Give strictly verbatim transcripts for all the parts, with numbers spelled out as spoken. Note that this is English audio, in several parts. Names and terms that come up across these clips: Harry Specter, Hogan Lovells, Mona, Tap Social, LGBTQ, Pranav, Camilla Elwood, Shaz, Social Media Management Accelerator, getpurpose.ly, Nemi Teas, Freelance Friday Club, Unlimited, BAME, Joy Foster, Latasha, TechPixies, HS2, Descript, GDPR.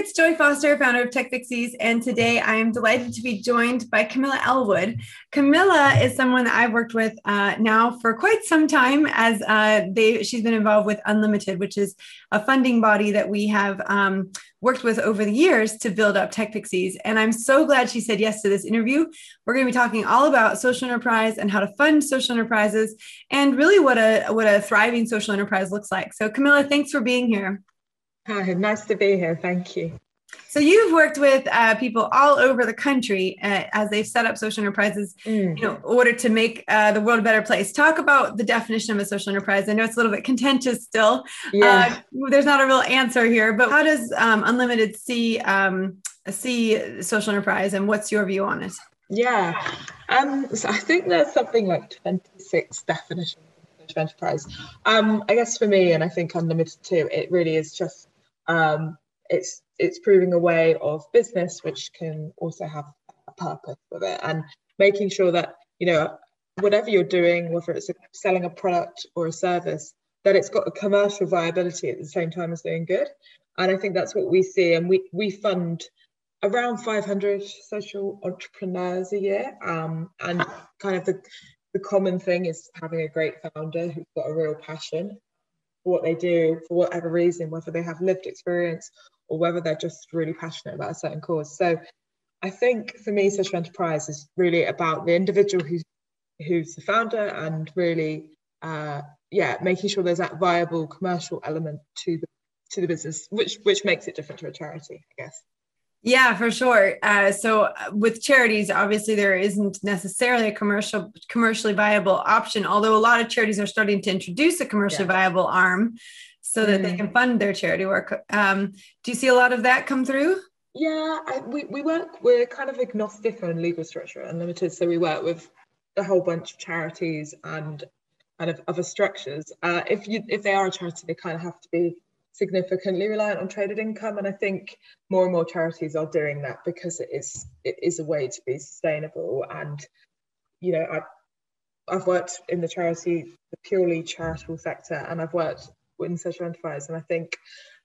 it's Joy Foster, founder of TechPixies, and today I am delighted to be joined by Camilla Elwood. Camilla is someone that I've worked with uh, now for quite some time, as uh, they, she's been involved with Unlimited, which is a funding body that we have um, worked with over the years to build up TechPixies. And I'm so glad she said yes to this interview. We're going to be talking all about social enterprise and how to fund social enterprises, and really what a what a thriving social enterprise looks like. So, Camilla, thanks for being here. Hi, nice to be here. Thank you. So you've worked with uh, people all over the country uh, as they've set up social enterprises, mm. you know, in order to make uh, the world a better place. Talk about the definition of a social enterprise. I know it's a little bit contentious still. Yeah. Uh, there's not a real answer here, but how does um, Unlimited see, um, see social enterprise, and what's your view on it? Yeah, um, so I think there's something like twenty-six definitions of social enterprise. Um, I guess for me, and I think Unlimited too, it really is just Um, it's it's proving a way of business which can also have a purpose with it, and making sure that, you know, whatever you're doing, whether it's selling a product or a service, that it's got a commercial viability at the same time as doing good. And I think that's what we see, and we we fund around five hundred social entrepreneurs a year, um, and kind of the, the common thing is having a great founder who's got a real passion for what they do, for whatever reason, whether they have lived experience or whether they're just really passionate about a certain cause. So I think for me, social enterprise is really about the individual who's who's the founder, and really uh yeah making sure there's that viable commercial element to the to the business, which which makes it different to a charity, I guess. Yeah, for sure. Uh, so with charities, obviously there isn't necessarily a commercial, commercially viable option, although a lot of charities are starting to introduce a commercially yeah. viable arm so that mm. they can fund their charity work. Um, do you see a lot of that come through? Yeah, I, we, we work, we're kind of agnostic on legal structure at Unlimited. So we work with a whole bunch of charities and kind of other structures. Uh, if you if they are a charity, they kind of have to be significantly reliant on traded income, and I think more and more charities are doing that because it is it is a way to be sustainable. And you know, I've, I've worked in the charity the purely charitable sector, and I've worked in social enterprise, and I think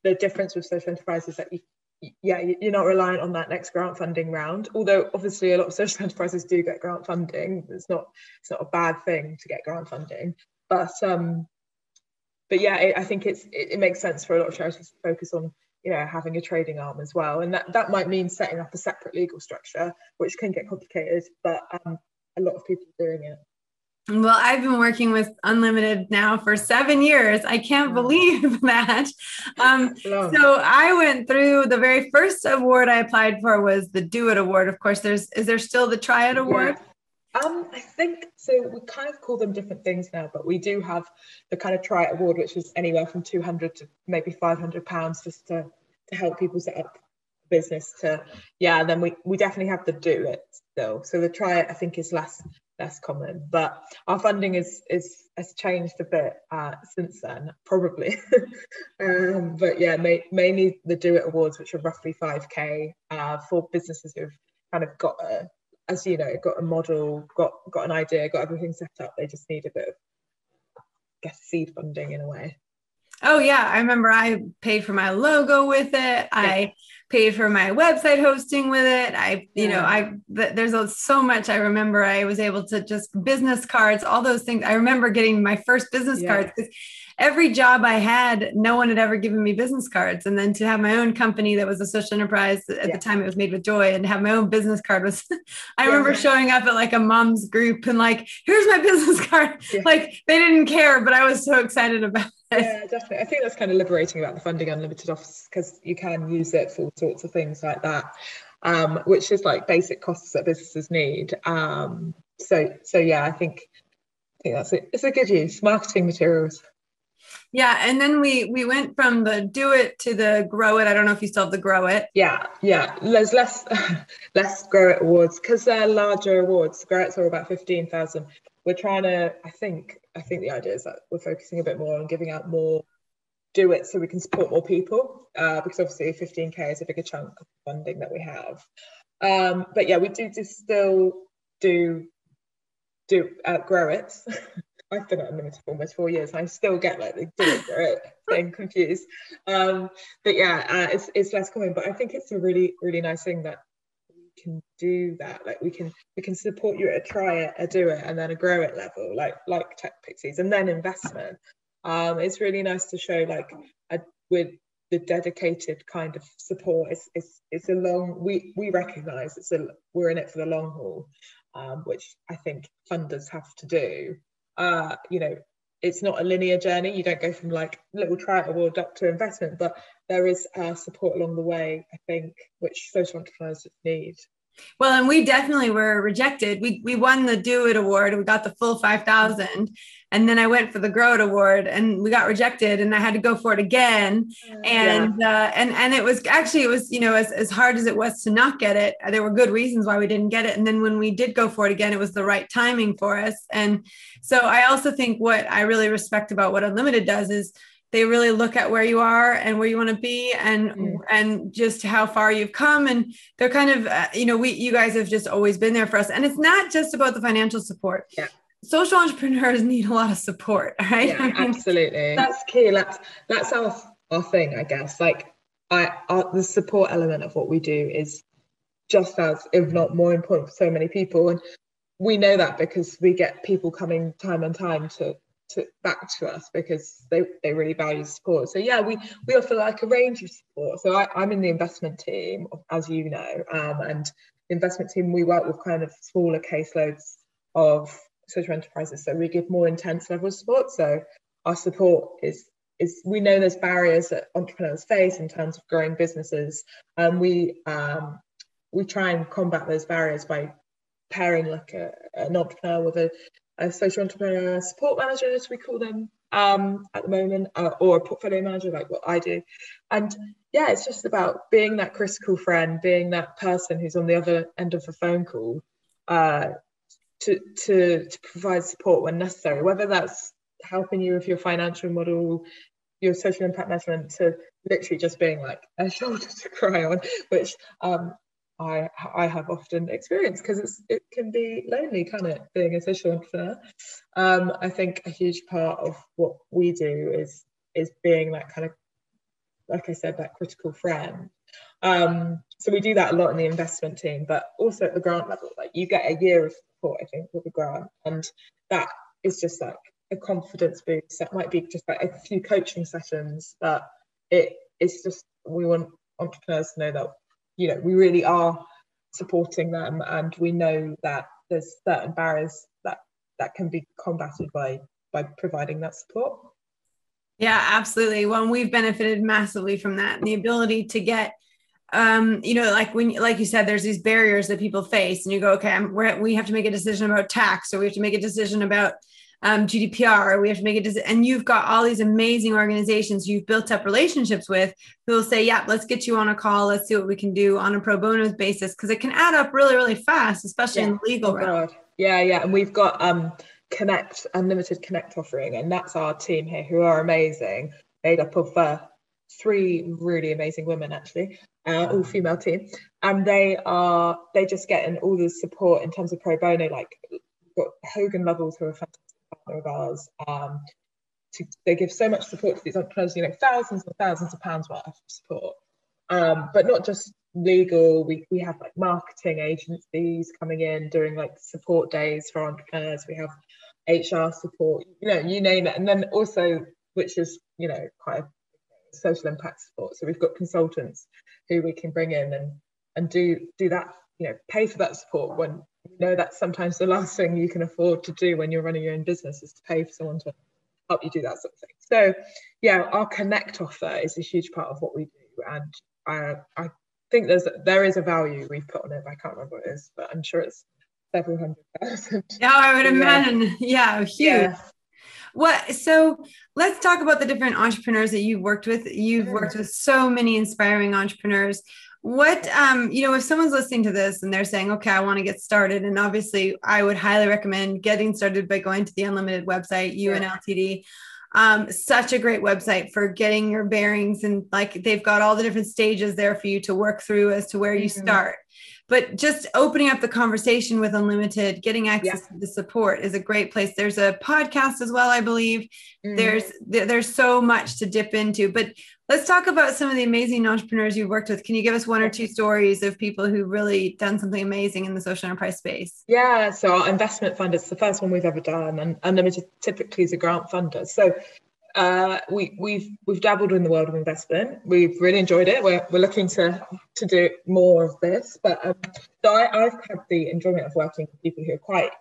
the difference with social enterprise is that you yeah you're not reliant on that next grant funding round, although obviously a lot of social enterprises do get grant funding. It's not it's not a bad thing to get grant funding, but um But yeah, it, I think it's it, it makes sense for a lot of charities to focus on, you know, having a trading arm as well, and that, that might mean setting up a separate legal structure, which can get complicated. But um, a lot of people are doing it. Well, I've been working with Unlimited now for seven years. I can't believe that. Um, so I went through the very first award I applied for was the Do It Award. Of course, there's is there still the Try It Award? Yeah. Um, I think, so we kind of call them different things now, but we do have the kind of Try It Award, which is anywhere from two hundred to maybe five hundred pounds, just to, to help people set up a business to, yeah, and then we, we definitely have the Do It still. So the Try It, I think, is less less common, but our funding is, is has changed a bit uh, since then, probably. um, but yeah, ma mainly the Do It Awards, which are roughly five K uh, for businesses who've kind of got a, as you know, got a model, got got an idea, got everything set up. They just need a bit of, I guess, seed funding in a way. Oh yeah, I remember I paid for my logo with it. Yeah. I paid for my website hosting with it. I, you yeah. know, I th there's so much I remember. I was able to just business cards, all those things. I remember getting my first business yeah. cards, because every job I had, no one had ever given me business cards. And then to have my own company that was a social enterprise at yeah. the time, it was Made with Joy, and to have my own business card was, I yeah. remember showing up at like a mom's group and like, here's my business card. Yeah. Like they didn't care, but I was so excited about it. Yeah, definitely. I think that's kind of liberating about the funding Unlimited office, because you can use it for all sorts of things like that, um, which is like basic costs that businesses need. Um, so, so yeah, I think, I think that's it. It's a good use, marketing materials. Yeah, and then we we went from the Do It to the Grow It. I don't know if you still have the Grow It. Yeah, yeah. There's less less Grow It awards because they're larger awards. Grow It's are about fifteen thousand. We're trying to. I think I think the idea is that we're focusing a bit more on giving out more Do It so we can support more people, uh, because obviously fifteen k is a bigger chunk of funding that we have. Um, but yeah, we do just still do do uh, Grow It. I've been at Unlimited for almost four years. And I still get like the do it, do it thing confused. Um, but yeah, uh, it's it's less common. But I think it's a really really nice thing that we can do that. Like we can we can support you at a try it, a do it, and then a grow it level, like like TechPixies, and then investment. Um, it's really nice to show like a, with the dedicated kind of support. It's it's it's a long. We we recognise it's a we're in it for the long haul, um, which I think funders have to do. Uh, you know, it's not a linear journey. You don't go from like little try it award up to investment, but there is uh, support along the way, I think, which social entrepreneurs need. Well, and we definitely were rejected. We we won the Do It Award. We got the full five thousand. And then I went for the Grow It Award and we got rejected and I had to go for it again. And yeah. uh, and and it was actually, it was, you know, as, as hard as it was to not get it, there were good reasons why we didn't get it. And then when we did go for it again, it was the right timing for us. And so I also think what I really respect about what Unlimited does is they really look at where you are and where you want to be and, mm. and just how far you've come. And they're kind of, uh, you know, we, you guys have just always been there for us. And it's not just about the financial support. Yeah. Social entrepreneurs need a lot of support, right? Yeah, I mean, absolutely. That's key. That's, that's our, our thing, I guess. Like I, our, the support element of what we do is just as, if not more important for so many people. And we know that because we get people coming time and time to, to back to us because they, they really value support. So yeah, we we offer like a range of support. So I, I'm in the investment team, as you know, um, and the investment team, we work with kind of smaller caseloads of social enterprises, so we give more intense level of support. So our support is is we know there's barriers that entrepreneurs face in terms of growing businesses, and we um, we try and combat those barriers by pairing like a, an entrepreneur with a a social entrepreneur support manager, as we call them um, at the moment, uh, or a portfolio manager, like what I do. And yeah, it's just about being that critical friend, being that person who's on the other end of a phone call uh, to, to, to provide support when necessary, whether that's helping you with your financial model, your social impact measurement, to literally just being like a shoulder to cry on, which um, I I have often experienced, because it's it can be lonely, can't it, being a social entrepreneur. Um, I think a huge part of what we do is is being that kind of, like I said, that critical friend. Um, so we do that a lot in the investment team, but also at the grant level. Like you get a year of support, I think, with a grant, and that is just like a confidence boost. That might be just like a few coaching sessions, but it it's just we want entrepreneurs to know that, you know, we really are supporting them, and we know that there's certain barriers that that can be combated by by providing that support. Yeah, absolutely. Well, we've benefited massively from that, and the ability to get, um, you know, like when, like you said, there's these barriers that people face, and you go, okay, I'm, we're, we have to make a decision about tax, or we have to make a decision about um, G D P R, we have to make it, and you've got all these amazing organizations you've built up relationships with who will say, yeah, let's get you on a call. Let's see what we can do on a pro bono basis. Cause it can add up really, really fast, especially yeah. in the legal oh, realm. God. Yeah. Yeah. And we've got, um, Connect, Unlimited Connect offering. And that's our team here who are amazing, made up of, uh, three really amazing women, actually, uh, all female team. And they are, they just get in all the support in terms of pro bono, like we've got Hogan Lovells, who are fantastic of ours. Um, to, they give so much support to these entrepreneurs, you know, thousands and thousands of pounds worth of support. Um, but not just legal, we, we have like marketing agencies coming in, doing like support days for entrepreneurs. We have H R support, you know, you name it. And then also, which is, you know, quite a social impact support. So we've got consultants who we can bring in and, and do, do that, you know, pay for that support when, you know, that's sometimes the last thing you can afford to do when you're running your own business is to pay for someone to help you do that sort of thing. So yeah, our Connect offer is a huge part of what we do, and I, I think there's there is a value we've put on it. I can't remember what it is, but I'm sure it's several hundred thousand. Yeah, I would imagine. Yeah, yeah huge. Yeah. What, so let's talk about the different entrepreneurs that you've worked with. You've yeah. worked with so many inspiring entrepreneurs. What, um, you know, if someone's listening to this and they're saying, okay, I want to get started. And obviously I would highly recommend getting started by going to the Unlimited website, U N L T D, um, such a great website for getting your bearings. And like, they've got all the different stages there for you to work through as to where you start. But just opening up the conversation with Unlimited, getting access yeah. to the support is a great place. There's a podcast as well, I believe. Mm. There's there's so much to dip into. But let's talk about some of the amazing entrepreneurs you've worked with. Can you give us one or two stories of people who've really done something amazing in the social enterprise space? Yeah, so our investment fund is the first one we've ever done, and Unlimited typically is a grant funder. So Uh, we, we've we've dabbled in the world of investment. We've really enjoyed it. We're we're looking to to do more of this. But um, so I, I've had the enjoyment of working with people who are quite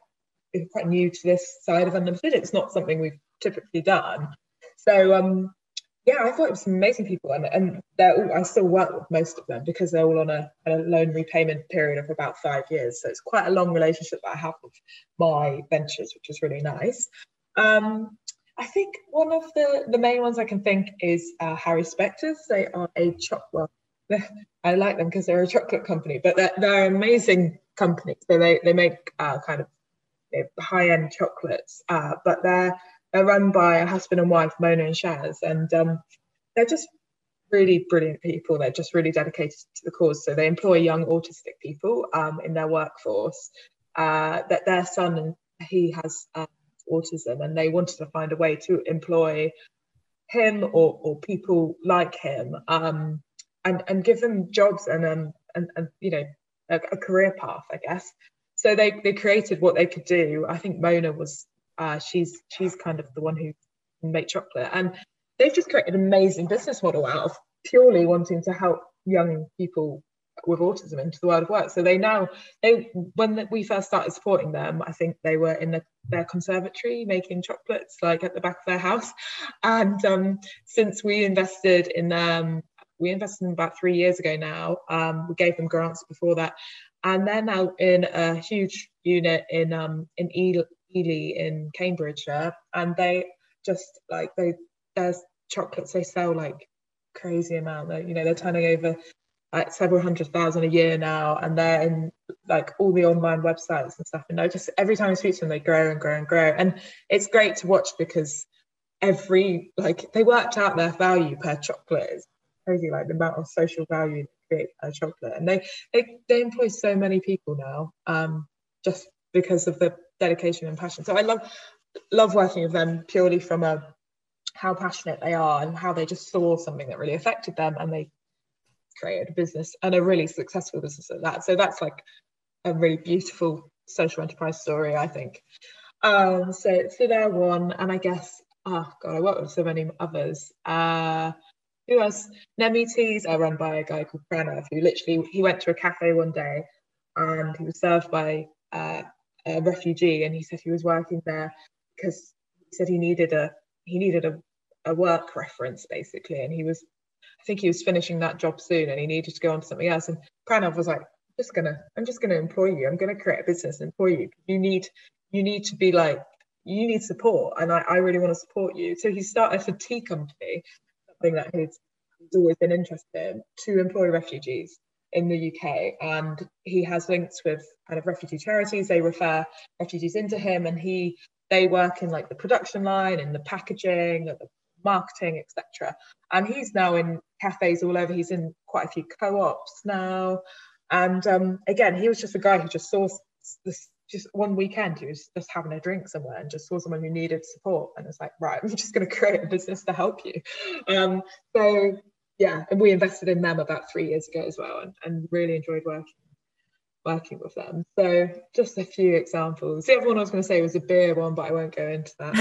who are quite new to this side of Unlimited. It's not something we've typically done. So um, yeah, I thought it was some amazing people, and and they're all, I still work with most of them because they're all on a, a loan repayment period of about five years. So it's quite a long relationship that I have with my ventures, which is really nice. Um, I think one of the, the main ones I can think is uh, Harry Specter's. They are a chocolate. I like them because they're a chocolate company, but they're, they're an amazing company. So they they make uh, kind of high end chocolates, uh, but they're they're run by a husband and wife, Mona and Shaz, and um, they're just really brilliant people. They're just really dedicated to the cause. So they employ young autistic people um, in their workforce. Uh, that their son, he has. Uh, autism, and they wanted to find a way to employ him or, or people like him um and and give them jobs and um and, and you know a, a career path, I guess. So they they created what they could do. I think Mona was uh she's she's kind of the one who made chocolate, and they've just created an amazing business model out of purely wanting to help young people with autism into the world of work. So they now they when we first started supporting them, I think they were in the, their conservatory making chocolates like at the back of their house, and um since we invested in um we invested in about three years ago now, um we gave them grants before that, and they're now in a huge unit in um in Ely in Cambridgeshire, and they just like they there's chocolates they sell like crazy amount. They, you know they're turning over like several hundred thousand a year now, and they're in like all the online websites and stuff. And I just every time I speak to them, they grow and grow and grow. And it's great to watch because every like they worked out their value per chocolate. It's crazy, like the amount of social value they create per chocolate. And they they they employ so many people now, um, just because of the dedication and passion. So I love love working with them purely from a how passionate they are and how they just saw something that really affected them, and they created a business, and a really successful business at that. So that's like a really beautiful social enterprise story, I think. Um, so, so they're one, and I guess, oh God, I work with so many others. Uh, who else? Nemi Teas are run by a guy called Pranav, who literally, he went to a cafe one day and he was served by uh, a refugee, and he said he was working there because he said he needed a, he needed a, a work reference basically, and he was I think he was finishing that job soon and he needed to go on to something else. And Pranav was like, I'm just gonna, I'm just gonna employ you. I'm gonna create a business and employ you. You need, you need to be like, you need support, and I, I really want to support you. So he started a tea company, something that he's, he's always been interested in, to employ refugees in the U K. And he has links with kind of refugee charities. They refer refugees into him, and he, they work in like the production line and the packaging, the marketing, et cetera. And he's now in cafes all over. He's in quite a few co-ops now. And um, again, he was just a guy who just saw this, just one weekend, he was just having a drink somewhere and just saw someone who needed support. And it's like, right, I'm just going to create a business to help you. Um, so yeah, and we invested in them about three years ago as well, and, and really enjoyed working working with them. So just a few examples. The other one I was going to say was a beer one, but I won't go into that.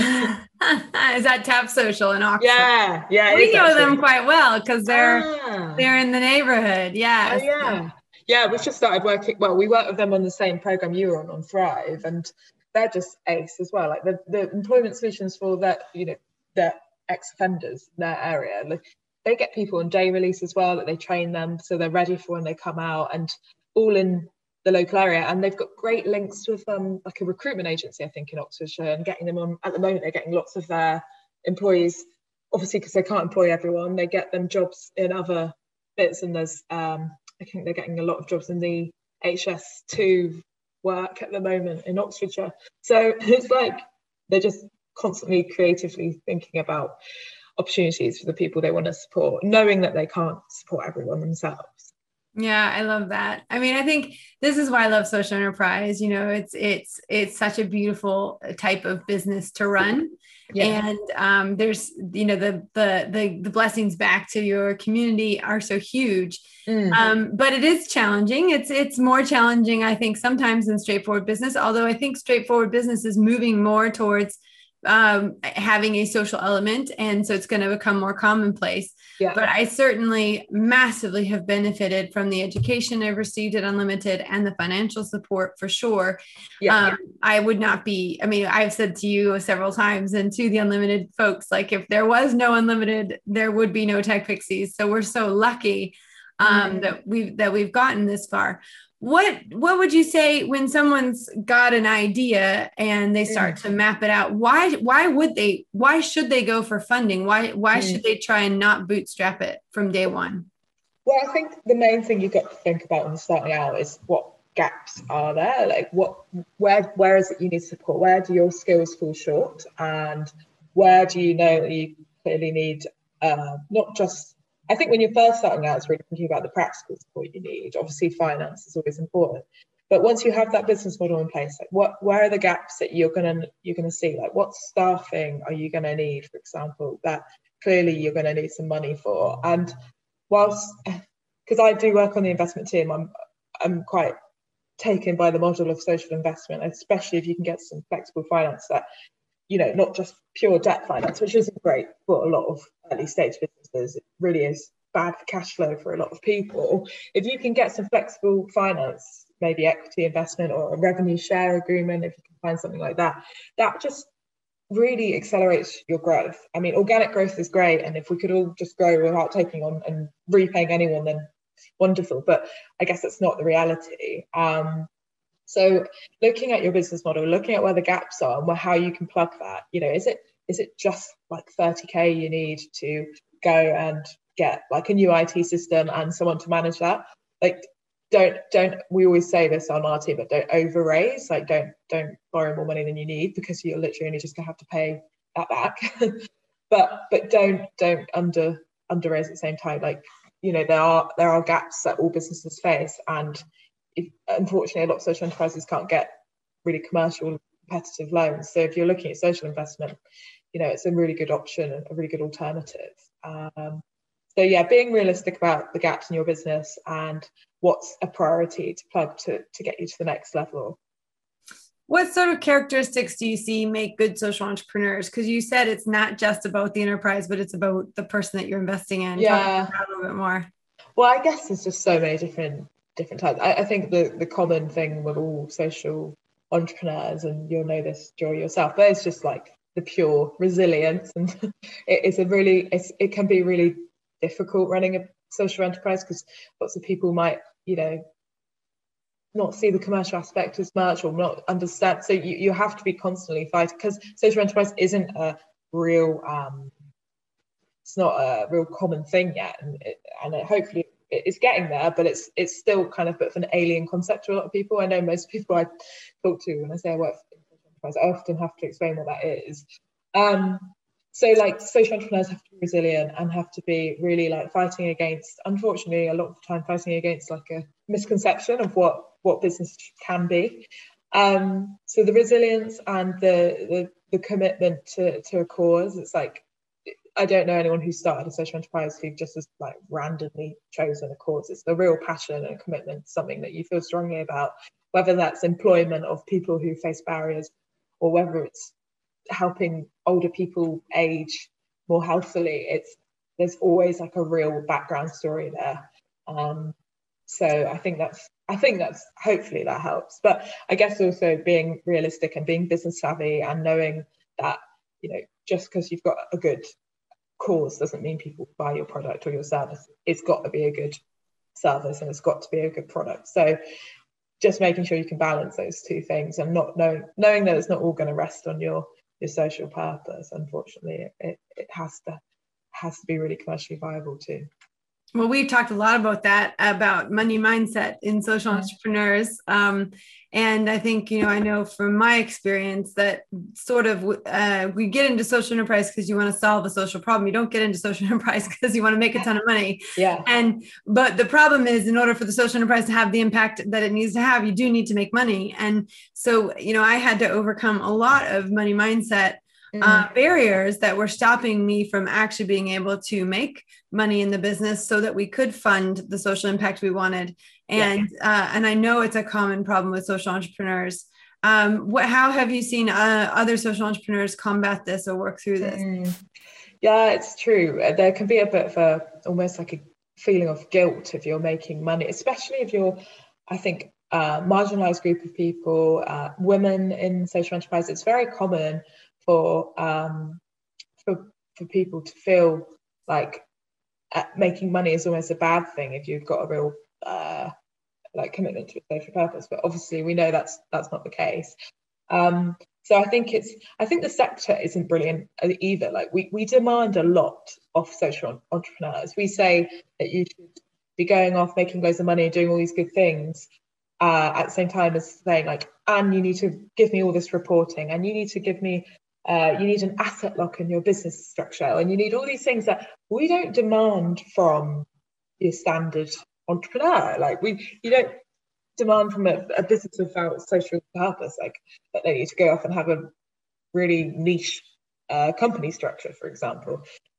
Is that Tap Social in Oxford? Yeah, yeah. We know them quite well because they're ah. they're in the neighborhood. Yes. Oh, yeah, yeah. We've just started working. Well, we worked with them on the same program you were on on Thrive, and they're just ace as well. Like the, the employment solutions for that, you know, their ex-offenders in their area. Like they get people on day release as well. That they train them so they're ready for when they come out, and all in the local area. And they've got great links with um like a recruitment agency, I think, in Oxfordshire, and getting them on. At the moment, they're getting lots of their employees, obviously because they can't employ everyone. They get them jobs in other bits, and there's um I think they're getting a lot of jobs in the H S two work at the moment in Oxfordshire. So it's like they're just constantly creatively thinking about opportunities for the people they want to support, knowing that they can't support everyone themselves. Yeah, I love that. I mean, I think this is why I love social enterprise. You know, it's it's it's such a beautiful type of business to run. Yeah. And um, there's, you know, the, the the the blessings back to your community are so huge. Mm-hmm. Um, but it is challenging. It's it's more challenging, I think, sometimes than straightforward business. Although I think straightforward business is moving more towards um, having a social element, and so it's going to become more commonplace. Yeah. But I certainly massively have benefited from the education I've received at Unlimited and the financial support for sure. Yeah. Um, I would not be, I mean, I've said to you several times and to the Unlimited folks, like if there was no Unlimited, there would be no TechPixies. So we're so lucky um, mm-hmm. that we've, that we've gotten this far. What, what would you say when someone's got an idea and they start mm. to map it out? Why, why would they, why should they go for funding? Why, why mm. should they try and not bootstrap it from day one? Well, I think the main thing you've got to think about when starting out is what gaps are there? Like what, where, where is it you need support? Where do your skills fall short? And where do you know that you clearly need uh, not just, I think when you're first starting out, it's really thinking about the practical support you need. Obviously, finance is always important, but once you have that business model in place, like what, where are the gaps that you're gonna you're gonna see? Like, what staffing are you gonna need, for example? That clearly you're gonna need some money for. And whilst, because I do work on the investment team, I'm I'm quite taken by the model of social investment, especially if you can get some flexible finance that, you know, not just pure debt finance, which isn't great for a lot of early stage businesses. It really is bad for cash flow for a lot of people. If you can get some flexible finance, maybe equity investment or a revenue share agreement, if you can find something like that, that just really accelerates your growth. I mean, organic growth is great. And if we could all just grow without taking on and repaying anyone, then wonderful. But I guess that's not the reality. Um, So looking at your business model, looking at where the gaps are and how you can plug that, you know, is it is it just like thirty K you need to go and get like a new I T system and someone to manage that? Like, don't, don't, we always say this on our team, but don't overraise, like don't, don't borrow more money than you need because you're literally only just gonna have to pay that back. but, but don't, don't under, underraise at the same time. Like, you know, there are, there are gaps that all businesses face, and If, unfortunately, a lot of social enterprises can't get really commercial competitive loans. So if you're looking at social investment, you know, it's a really good option, a really good alternative. Um, so yeah, being realistic about the gaps in your business and what's a priority to plug to, to get you to the next level. What sort of characteristics do you see make good social entrepreneurs? Because you said it's not just about the enterprise, but it's about the person that you're investing in. Yeah. Talk about that a little bit more. Well, I guess there's just so many different different types. I, I think the, the common thing with all social entrepreneurs, and you'll know this, Joy, yourself, but it's just like the pure resilience. And it, it's a really, it's, it can be really difficult running a social enterprise because lots of people might, you know, not see the commercial aspect as much or not understand. So you, you have to be constantly fighting because social enterprise isn't a real, um, it's not a real common thing yet. And, it, and it hopefully it's getting there, but it's it's still kind of an alien concept to a lot of people. I know most people I talk to when I say I work for social enterprise, I often have to explain what that is. Um, so like social entrepreneurs have to be resilient and have to be really like fighting against, unfortunately, a lot of the time fighting against like a misconception of what, what business can be. Um, so the resilience and the, the, the commitment to, to a cause, it's like, I don't know anyone who started a social enterprise who just has like randomly chosen a cause. It's the real passion and commitment, something that you feel strongly about, whether that's employment of people who face barriers or whether it's helping older people age more healthily. It's, there's always like a real background story there. Um, so I think that's, I think that's hopefully that helps, but I guess also being realistic and being business savvy and knowing that, you know, just because you've got a good cause doesn't mean people buy your product or your service. It's got to be a good service and it's got to be a good product. So just making sure you can balance those two things and not knowing knowing that it's not all going to rest on your your social purpose. Unfortunately, it, it has to has to be really commercially viable too. Well, we've talked a lot about that, about money mindset in social entrepreneurs. Um, And I think, you know, I know from my experience that sort of uh, we get into social enterprise because you want to solve a social problem. You don't get into social enterprise because you want to make a ton of money. Yeah. And, but the problem is, in order for the social enterprise to have the impact that it needs to have, you do need to make money. And so, you know, I had to overcome a lot of money mindset mm-hmm. uh, barriers that were stopping me from actually being able to make money in the business so that we could fund the social impact we wanted. And yeah. uh, and I know it's a common problem with social entrepreneurs. Um, what, how have you seen uh, other social entrepreneurs combat this or work through this? Mm. Yeah, it's true. There can be a bit of a, almost like a feeling of guilt if you're making money, especially if you're, I think, a marginalized group of people, uh, women in social enterprise. It's very common for um, for for people to feel like making money is almost a bad thing if you've got a real Uh, like commitment to a social purpose, but obviously we know that's that's not the case. Um, so I think it's I think the sector isn't brilliant either. Like we we demand a lot of social entrepreneurs. We say that you should be going off making loads of money and doing all these good things uh, at the same time as saying like, and you need to give me all this reporting, and you need to give me uh, you need an asset lock in your business structure, and you need all these things that we don't demand from your standard entrepreneur. Like we you don't demand from a, a business without social purpose like that they need to go off and have a really niche uh, company structure, for example.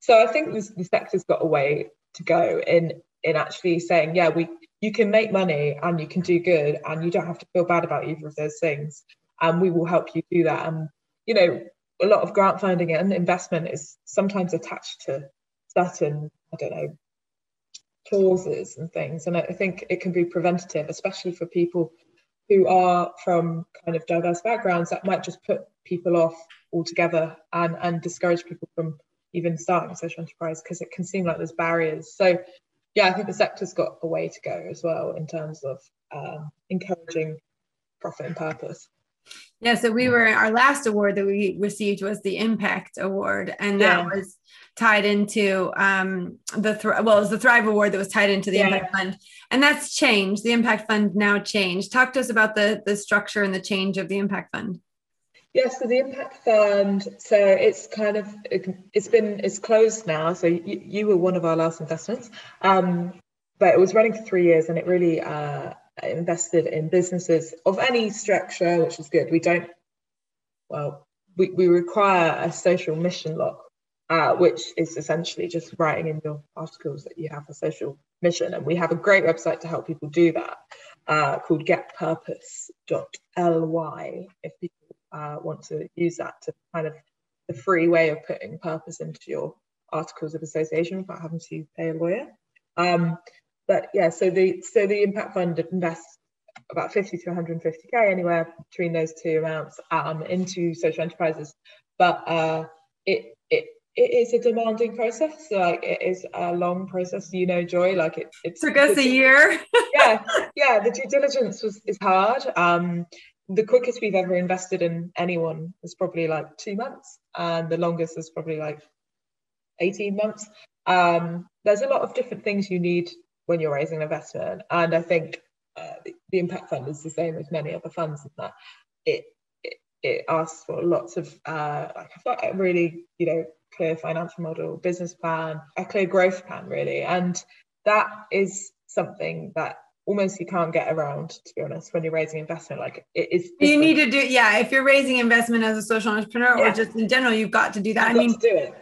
So I think this, the sector's got a way to go in in actually saying, yeah, we you can make money and you can do good and you don't have to feel bad about either of those things, and we will help you do that. And you know, a lot of grant funding and investment is sometimes attached to certain, I don't know, clauses and things, and I think it can be preventative, especially for people who are from kind of diverse backgrounds. That might just put people off altogether and and discourage people from even starting a social enterprise because it can seem like there's barriers. So yeah, I think the sector's got a way to go as well in terms of um, encouraging profit and purpose. Yeah, so we were, our last award that we received was the Impact Award, and that yeah. was tied into um, the, Th- well, it was the Thrive Award that was tied into the yeah. Impact Fund, and that's changed. The Impact Fund now changed. Talk to us about the, the structure and the change of the Impact Fund. Yeah, so the Impact Fund, so it's kind of, it's been, it's closed now, so you, you were one of our last investments, um, but it was running for three years, and it really, uh, invested in businesses of any structure, which is good. We don't, well, we, we require a social mission lock, uh, which is essentially just writing in your articles that you have a social mission. And we have a great website to help people do that uh, called get purpose dot l y if people uh, want to use that to kind of the free way of putting purpose into your articles of association without having to pay a lawyer. Um, But yeah, so the so the Impact Fund invests about fifty to one hundred fifty K, anywhere between those two amounts, um, into social enterprises. But uh, it it it is a demanding process. So like it is a long process, you know, Joy. Like it, it took us a year. yeah, yeah. The due diligence was is hard. Um, the quickest we've ever invested in anyone was probably like two months, and the longest is probably like eighteen months. Um, there's a lot of different things you need when you're raising investment, and I think uh, the, the Impact Fund is the same as many other funds in that it it, it asks for lots of uh, like I thought a really you know clear financial model, business plan, a clear growth plan really, and that is something that almost you can't get around, to be honest, when you're raising investment. Like it is different. You need to do yeah if you're raising investment as a social entrepreneur yeah. or just in general, you've got to do that. You've I got mean to do it.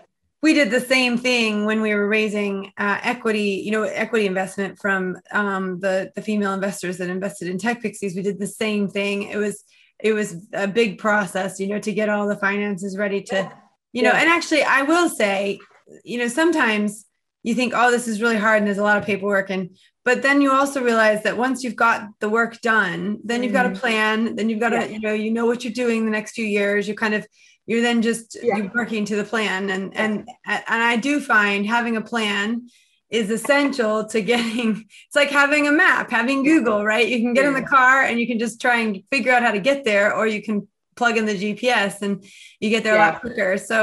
We did the same thing when we were raising uh, equity, you know, equity investment from um, the, the female investors that invested in TechPixies. We did the same thing. It was it was a big process, you know, to get all the finances ready to, you know, yeah. and actually, I will say, you know, sometimes you think, oh, this is really hard and there's a lot of paperwork. And but then you also realize that once you've got the work done, then you've mm-hmm. got a plan, then you've got yeah. to, you know, you know what you're doing the next few years. You kind of You're then just yeah. you're working to the plan, and and and I do find having a plan is essential to getting. It's like having a map, having Google, right? You can get yeah. in the car and you can just try and figure out how to get there, or you can plug in the G P S and you get there yeah. a lot quicker. So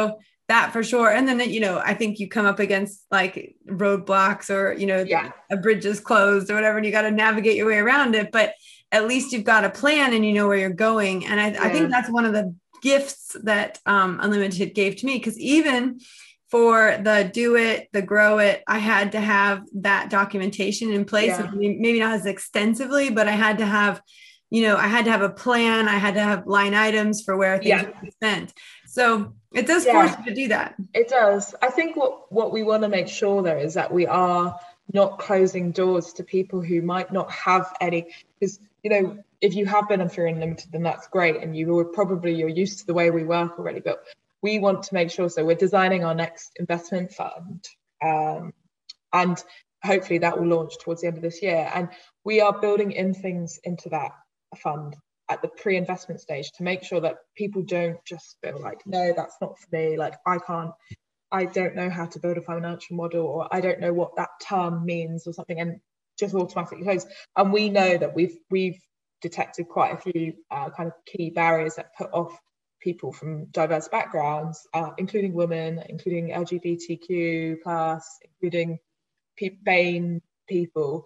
that for sure. And then, you know, I think you come up against like roadblocks or, you know, yeah. a bridge is closed or whatever, and you got to navigate your way around it, but at least you've got a plan and you know where you're going. And I, yeah. I think that's one of the gifts that um, Unlimited gave to me, because even for the do it, the grow it, I had to have that documentation in place. Yeah. Maybe not as extensively, but I had to have, you know, I had to have a plan. I had to have line items for where things yeah. would be spent. So it does yeah. force you to do that. It does. I think what, what we want to make sure though is that we are not closing doors to people who might not have any, because, you know, if you have been through Unlimited, then that's great. And you were probably, you're used to the way we work already, but we want to make sure. So we're designing our next investment fund. Um, and hopefully that will launch towards the end of this year. And we are building in things into that fund at the pre-investment stage to make sure that people don't just feel like, no, that's not for me, like I can't, I don't know how to build a financial model, or I don't know what that term means or something, and just automatically close. And we know that we've we've detected quite a few uh, kind of key barriers that put off people from diverse backgrounds, uh, including women, including L G B T Q plus, including B A M E people,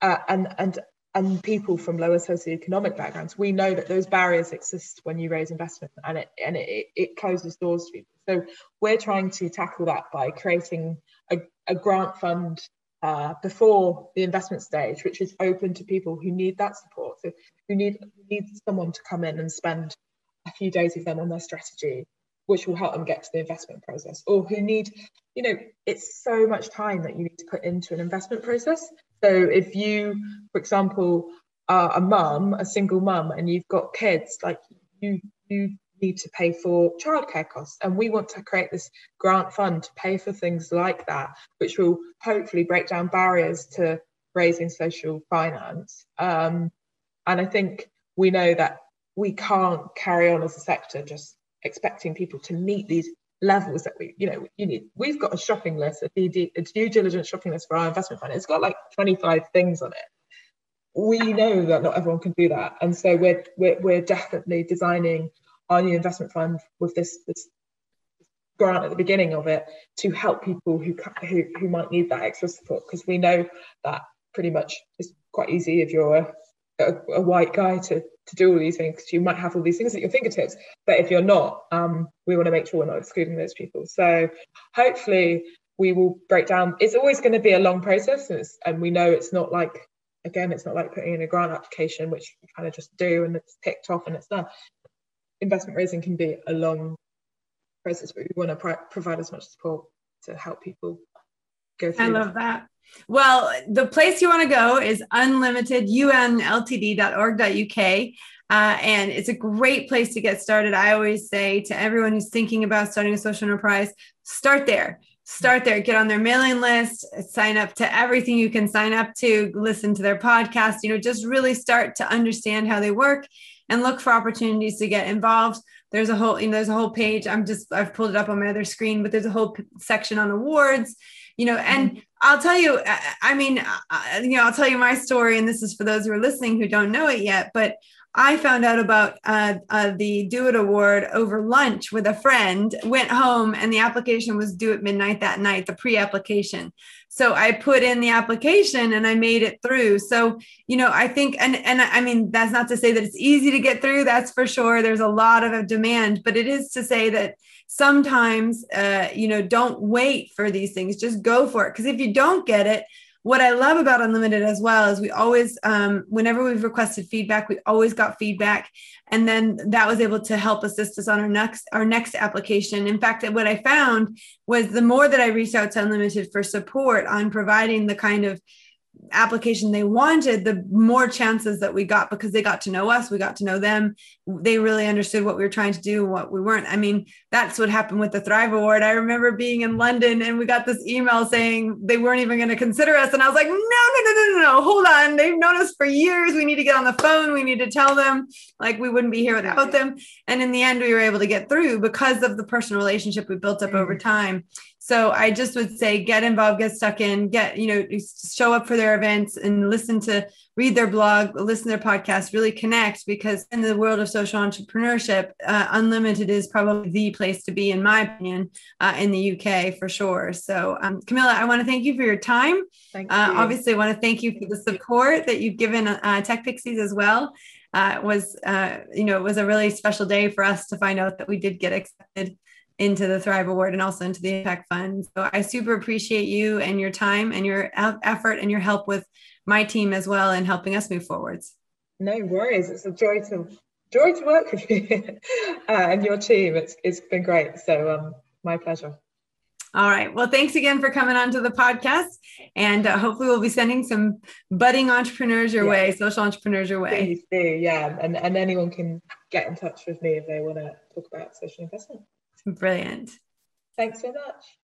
uh, and and and people from lower socioeconomic backgrounds. We know that those barriers exist when you raise investment, and it and it, it closes doors to people. So we're trying to tackle that by creating a, a grant fund uh, before the investment stage, which is open to people who need that support, so who need, who need someone to come in and spend a few days with them on their strategy, which will help them get to the investment process, or who need, you know, it's so much time that you need to put into an investment process. So if you, for example, are a mum, a single mum, and you've got kids, like you, you need to pay for childcare costs. And we want to create this grant fund to pay for things like that, which will hopefully break down barriers to raising social finance. Um, and I think we know that we can't carry on as a sector just expecting people to meet these levels that we, you know, you need. We've got a shopping list, a due, a due diligence shopping list for our investment fund. It's got like twenty-five things on it. We know that not everyone can do that, and so we're we're, we're definitely designing our new investment fund with this, this grant at the beginning of it to help people who who, who might need that extra support, because we know that pretty much it's quite easy if you're a A, a white guy to to do all these things. You might have all these things at your fingertips, but if you're not, um, we want to make sure we're not excluding those people. So hopefully we will break down. It's always going to be a long process, and, it's, and we know it's not like, again, it's not like putting in a grant application, which you kind of just do and it's ticked off and it's done. Investment raising can be a long process, but we want to pro provide as much support to help people go through. I love that. Well, the place you want to go is unlimited u n l t d dot org dot u k. Uh, and it's a great place to get started. I always say to everyone who's thinking about starting a social enterprise, start there. Start there. Get on their mailing list, sign up to everything you can sign up to, listen to their podcast, you know, just really start to understand how they work and look for opportunities to get involved. There's a whole, you know, there's a whole page. I'm just, I've pulled it up on my other screen, but there's a whole section on awards, you know, and I'll tell you, I mean, you know, I'll tell you my story, and this is for those who are listening who don't know it yet, but I found out about uh, uh, the Do It Award over lunch with a friend, went home, and the application was due at midnight that night, the pre-application. So I put in the application and I made it through. So, you know, I think, and, and I mean, that's not to say that it's easy to get through. That's for sure. There's a lot of demand, but it is to say that sometimes, uh, you know, don't wait for these things. Just go for it. Because if you don't get it, what I love about Unlimited as well is we always, um, whenever we've requested feedback, we always got feedback. And then that was able to help assist us on our next, our next application. In fact, what I found was the more that I reached out to Unlimited for support on providing the kind of application they wanted, the more chances that we got, because they got to know us, we got to know them. They really understood what we were trying to do and what we weren't. I mean, that's what happened with the Thrive Award. I remember being in London and we got this email saying they weren't even going to consider us. And I was like, no, no, no, no, no, no, hold on. They've known us for years. We need to get on the phone. We need to tell them, like, we wouldn't be here without them. And in the end, we were able to get through because of the personal relationship we built up mm-hmm. over time. So I just would say, get involved, get stuck in, get, you know, show up for their events and listen to, read their blog, listen to their podcast, really connect, because in the world of social entrepreneurship, uh, Unlimited is probably the place to be, in my opinion, uh, in the U K for sure. So um, Camilla, I want to thank you for your time. Thank you. Uh, obviously I want to thank you for the support that you've given uh, TechPixies as well. Uh, it was, uh, you know, it was a really special day for us to find out that we did get accepted into the Thrive Award and also into the Impact Fund. So I super appreciate you and your time and your effort and your help with my team as well in helping us move forwards. No worries. It's a joy to joy to work with you uh, and your team. It's it's been great. So um, my pleasure. All right. Well, thanks again for coming onto the podcast, and uh, hopefully we'll be sending some budding entrepreneurs your yeah. way, social entrepreneurs your way. Please do, yeah. And and anyone can get in touch with me if they want to talk about social investment. Brilliant. Thanks so much.